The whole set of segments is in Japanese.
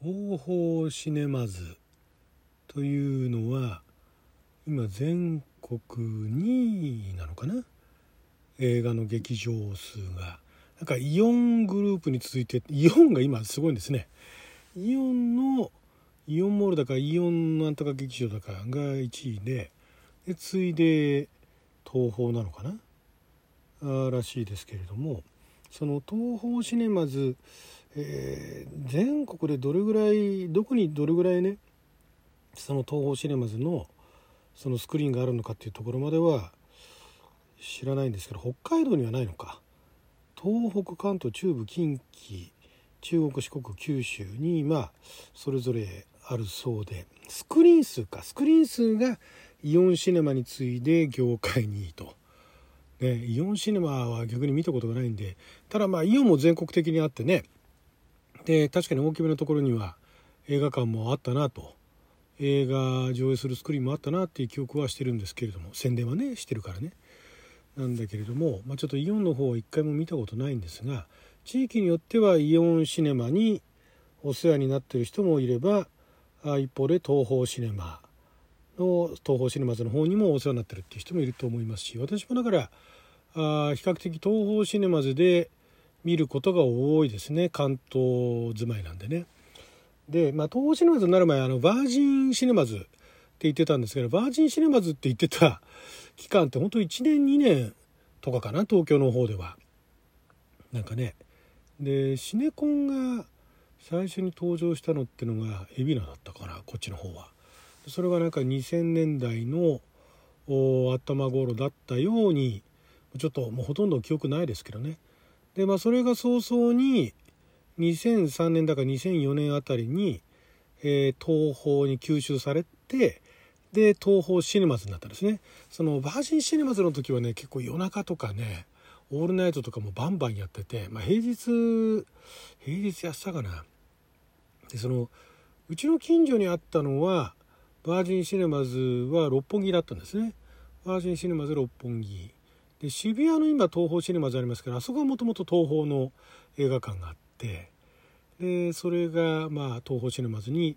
東宝シネマズというのは今全国2位なのかな、映画の劇場数が。なんかイオングループに続いて、イオンが今すごいんですね。イオンのイオンモールだかイオンなんとか劇場だかが1位 で次いで東宝なのかならしいですけれども、その東宝シネマズ、全国でどれぐらい、どこにどれぐらいね、その東宝シネマズのそのスクリーンがあるのかっていうところまでは知らないんですけど、北海道にはないのか。東北、関東、中部、近畿、中国、四国、九州にそれぞれあるそうで、スクリーン数がイオンシネマに次いで業界2位と、ね、イオンシネマは逆に見たことがないんで、ただイオンも全国的にあってね、で確かに大きめのところには映画館もあったなと、映画上映するスクリーンもあったなっていう記憶はしてるんですけれども、宣伝はねしてるからね、なんだけれども、ちょっとイオンの方は一回も見たことないんですが、地域によってはイオンシネマにお世話になっている人もいれば、一方で東宝シネマズの方にもお世話になっているっていう人もいると思いますし、私もだから比較的東宝シネマズで見ることが多いですね。関東住まいなんでね。で、東宝シネマズになる前、バージンシネマズって言ってたんですけど、バージンシネマズって言ってた期間って本当1年2年とかかな、東京の方では。なんかね、でシネコンが最初に登場したのってのが海老名だったかな、こっちの方は。それがなんか2000年代の頭頃だったように、ちょっともうほとんど記憶ないですけどね。でそれが早々に2003年だか2004年あたりに、東宝に吸収されて、で東宝シネマズになったんですね。そのバージンシネマズの時はね、結構夜中とかね、オールナイトとかもバンバンやってて、平日やってたかな。でそのうちの近所にあったのは、バージンシネマズは六本木だったんですね。バージンシネマズ六本木で、渋谷の今東宝シネマズありますけど、あそこはもともと東宝の映画館があって、でそれが東宝シネマズに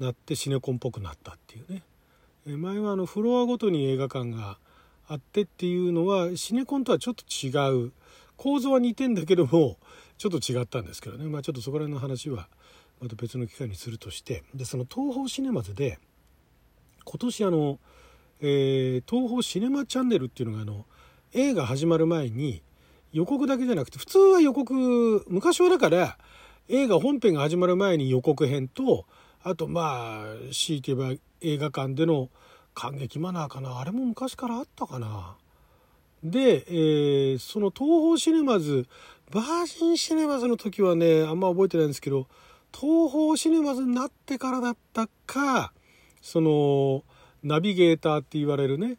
なってシネコンっぽくなったっていうね。前はフロアごとに映画館があってっていうのは、シネコンとはちょっと違う、構造は似てんだけどもちょっと違ったんですけどね。ちょっとそこら辺の話はまた別の機会にするとして、でその東宝シネマズで今年東宝シネマチャンネルっていうのが、映画始まる前に予告だけじゃなくて、普通は予告、昔はだから映画本編が始まる前に予告編と、あと強いて言えば映画館での感激マナーかな、あれも昔からあったかな。で、その東宝シネマズ、バージンシネマズの時はね、あんま覚えてないんですけど、東宝シネマズになってからだったか、そのナビゲーターって言われるね、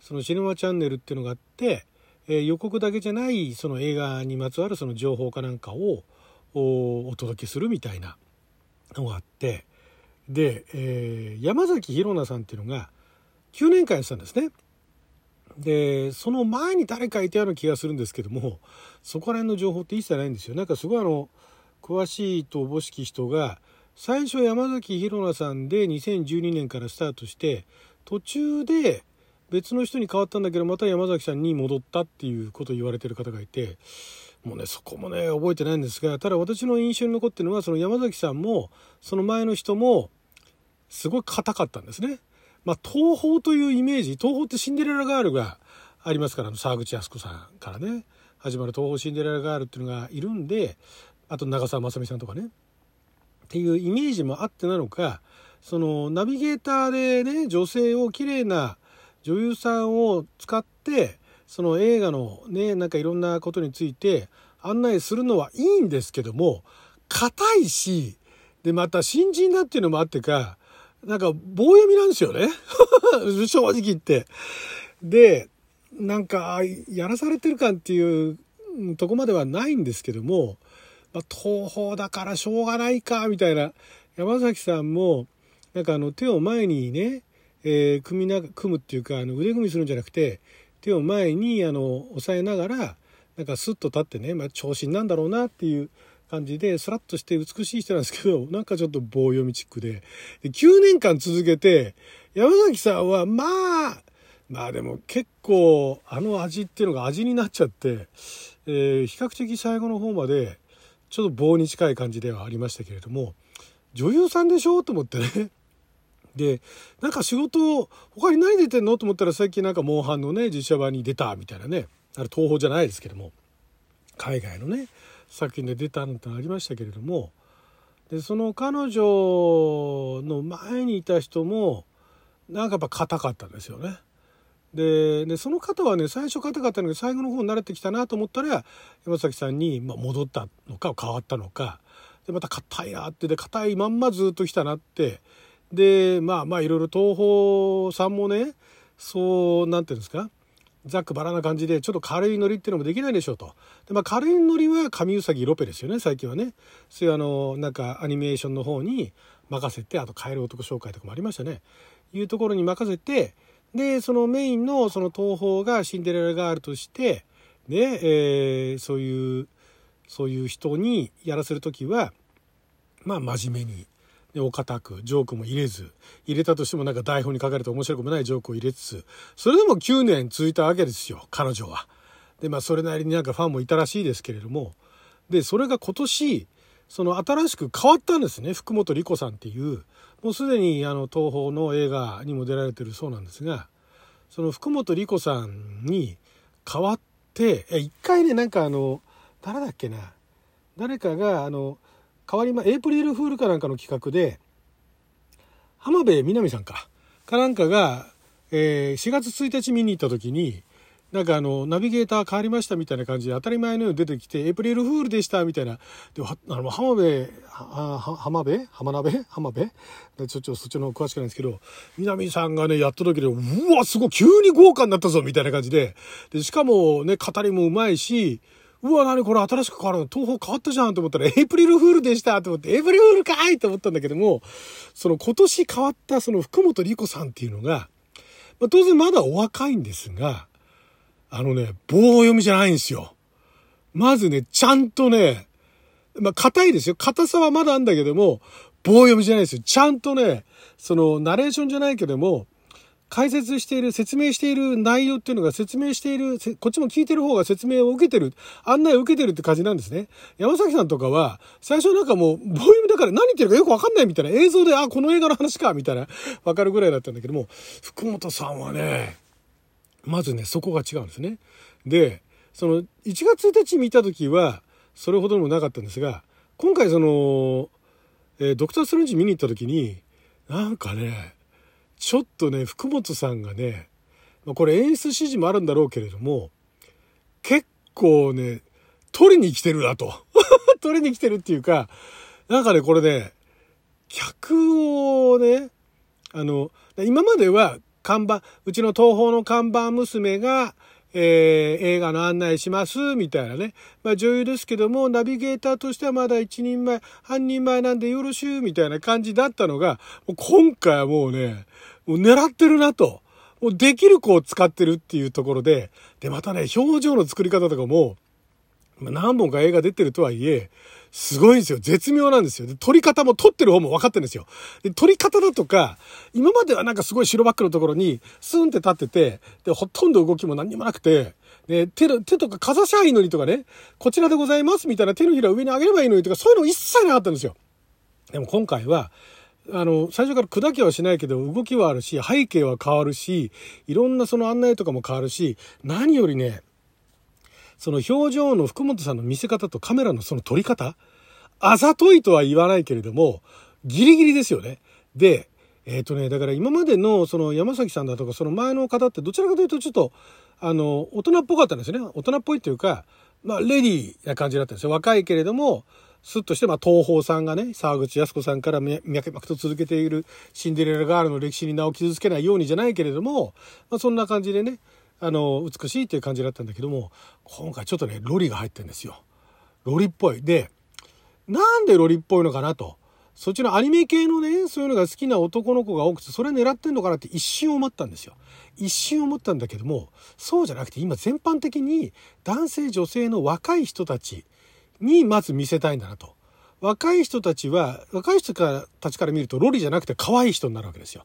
そのシネマチャンネルっていうのがあって、予告だけじゃないその映画にまつわるその情報かなんかを お届けするみたいなのがあって、で、山崎ひろなさんっていうのが9年間やってたんですね。でその前に誰かいたような気がするんですけども、そこら辺の情報って一切ないんですよ。なんかすごい詳しいとおぼしき人が、最初山崎ひろなさんで2012年からスタートして、途中で別の人に変わったんだけど、また山崎さんに戻ったっていうことを言われてる方がいて、もうねそこもね覚えてないんですが、ただ私の印象に残ってるのは、その山崎さんもその前の人もすごい硬かったんですね。東宝というイメージ、東宝ってシンデレラガールがありますから、沢口靖子さんからね始まる東宝シンデレラガールっていうのがいるんで、あと長澤まさみさんとかねっていうイメージもあってなのか、そのナビゲーターでね、女性を綺麗な女優さんを使ってその映画のね、なんかいろんなことについて案内するのはいいんですけども、硬いし、でまた新人だっていうのもあってか、なんか棒読みなんですよね正直言って。でなんかやらされてる感っていうとこまではないんですけども、東宝だからしょうがないかみたいな。山崎さんもなんか手を前にね、組むっていうか、腕組みするんじゃなくて、手を前に押さえながらなんかスッと立ってね、調子なんだろうなっていう感じでスラッとして美しい人なんですけど、なんかちょっと棒読みチックで、9年間続けて、山崎さんはまあでも結構あの味っていうのが味になっちゃって、比較的最後の方までちょっと棒に近い感じではありましたけれども、女優さんでしょと思ってね。でなんか仕事他に何出てんのと思ったら、最近なんかモンハンのね実写版に出たみたいなね、あれ東宝じゃないですけども海外のね作品で出たのってありましたけれども、でその彼女の前にいた人もなんかやっぱ硬かったんですよね。でその方はね最初硬かったのに最後の方に慣れてきたなと思ったら、山崎さんに戻ったのか変わったのかで、また硬いなって、で硬いまんまずっと来たなって、でまあいろいろ東宝さんもね、そうなんていうんですか、ざっくばらな感じでちょっと軽いノリっていうのもできないでしょうと。で軽いノリは神うさぎロペですよね最近はね。そういうなんかアニメーションの方に任せて、あとカエル男紹介とかもありましたね、いうところに任せて、でそのメインのその東宝がシンデレラガールとしてね、そういう人にやらせるときは真面目に。でお堅くジョークも入れず、入れたとしてもなんか台本に書かれて面白くもないジョークを入れつつ、それでも9年続いたわけですよ彼女は。でそれなりになんかファンもいたらしいですけれども、でそれが今年その新しく変わったんですね。福本莉子さんっていう、もうすでに東宝の映画にも出られてるそうなんですが、その福本莉子さんに変わって、一回ねなんか誰だっけな、誰かが変わりエイプリルフールかなんかの企画で浜辺美波さんかなんかが、4月1日見に行った時になんかナビゲーター変わりましたみたいな感じで当たり前のように出てきて、エイプリルフールでしたみたいな。で浜辺そっちの詳しくないんですけど、美波さんがねやった時で、うわすごい急に豪華になったぞみたいな感じで、でしかもね語りもうまいし、うわ何これ新しく変わるの、東宝変わったじゃんと思ったら、エイプリルフールでしたと思って、エイプリルフールかいと思ったんだけども、その今年変わったその福本莉子さんっていうのが、当然まだお若いんですが、棒読みじゃないんですよ。まずねちゃんとね、硬いですよ、硬さはまだあんだけども棒読みじゃないですよ。ちゃんとねそのナレーションじゃないけども、解説している、説明している内容っていうのが、説明している、こっちも聞いてる方が説明を受けてる、案内を受けてるって感じなんですね。山崎さんとかは、最初なんかもう、棒読みだから何言ってるかよくわかんないみたいな、映像で、あ、この映画の話かみたいな、わかるぐらいだったんだけども、福本さんはね、まずね、そこが違うんですね。で、1月1日見た時は、それほどでもなかったんですが、今回ドクターストレンジ見に行った時に、なんかね、ちょっとね福本さんがね、これ演出指示もあるんだろうけれども、結構ね取りに来てるなと取りに来てるっていうか、なんかねこれね客をね今までは看板、うちの東宝の看板娘が、映画の案内しますみたいなね、女優ですけどもナビゲーターとしてはまだ一人前半人前なんでよろしゅうみたいな感じだったのが、今回はもうねもう狙ってるなと、もうできる子を使ってるっていうところで、またね表情の作り方とかも、何本か映画出てるとはいえすごいんですよ、絶妙なんですよ。で撮り方も撮ってる方も分かってるんですよ。で撮り方だとか、今まではなんかすごい白バックのところにスンって立ってて、でほとんど動きも何にもなくて、で手とかかざしゃいいのにとかね、こちらでございますみたいな、手のひらを上に上げればいいのにとか、そういうの一切なかったんですよ。でも今回は最初から砕けはしないけど、動きはあるし背景は変わるし、いろんなその案内とかも変わるし、何よりねその表情の福本さんの見せ方とカメラのその撮り方、あざといとは言わないけれどもギリギリですよね。でだから今までのその山崎さんだとかその前の方って、どちらかというとちょっと大人っぽかったんですよね。大人っぽいっていうかレディーな感じだったんですよ。若いけれどもスッとして、東宝さんがね沢口靖子さんから脈々と続けているシンデレラガールの歴史に名を傷つけないようにじゃないけれども、そんな感じでね美しいっていう感じだったんだけども、今回ちょっとねロリが入ってるんですよ。ロリっぽい。でなんでロリっぽいのかなと、そっちのアニメ系のねそういうのが好きな男の子が多くて、それ狙ってんのかなって一瞬思ったんだけども、そうじゃなくて今全般的に男性女性の若い人たちにまず見せたいんだなと。若い人たちから見るとロリじゃなくて可愛い人になるわけですよ。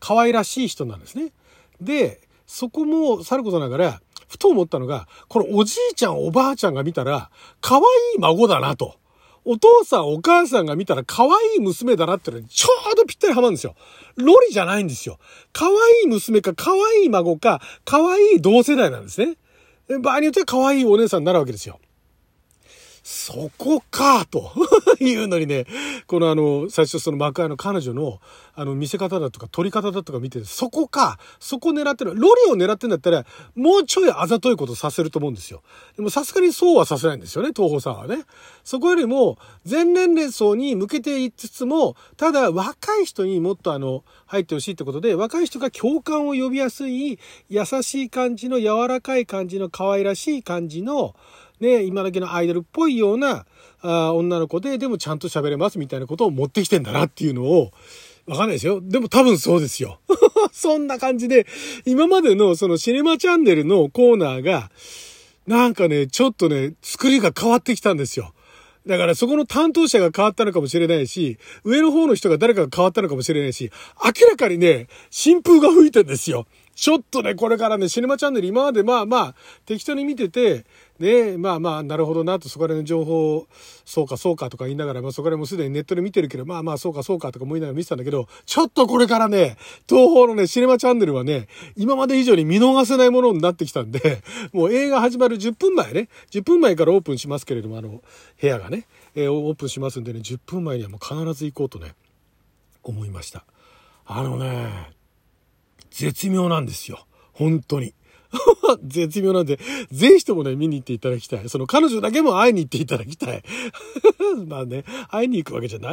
可愛らしい人なんですね。で、そこもさることながら、ふと思ったのが、これおじいちゃんおばあちゃんが見たら、可愛い孫だなと。お父さんお母さんが見たら可愛い娘だなってのにちょうどぴったりはまるんですよ。ロリじゃないんですよ。可愛い娘か可愛い孫か可愛い同世代なんですね。場合によっては可愛いお姉さんになるわけですよ。そこかというのにね、この最初その幕開の彼女の見せ方だとか撮り方だとか見て、そこか、そこ狙ってる、ロリを狙ってんだったらもうちょいあざといことさせると思うんですよ。でもさすがにそうはさせないんですよね、東宝さんはね。そこよりも全年齢層に向けていつつも、ただ若い人にもっと入ってほしいってことで、若い人が共感を呼びやすい優しい感じの柔らかい感じの可愛らしい感じのね、今だけのアイドルっぽいような女の子で、でもちゃんと喋れますみたいなことを持ってきてんだなっていうのを、わかんないですよ。でも多分そうですよ。そんな感じで、今までのそのシネマチャンネルのコーナーが、なんかね、ちょっとね、作りが変わってきたんですよ。だからそこの担当者が変わったのかもしれないし、上の方の人が誰かが変わったのかもしれないし、明らかにね、新風が吹いてんですよ。ちょっとね、これからね、シネマチャンネル今までまあ、適当に見てて、ね、まあ、なるほどなと、そこら辺の情報、そうかとか言いながら、まあそこら辺もすでにネットで見てるけど、まあ、そうかとか思いながら見てたんだけど、ちょっとこれからね、東宝のね、シネマチャンネルはね、今まで以上に見逃せないものになってきたんで、もう映画始まる10分前からオープンしますけれども、部屋がね、オープンしますんでね、10分前にはもう必ず行こうとね、思いました。絶妙なんですよ。本当に。絶妙なんで、ぜひともね、見に行っていただきたい。その彼女だけも会いに行っていただきたい。まあね、会いに行くわけじゃない。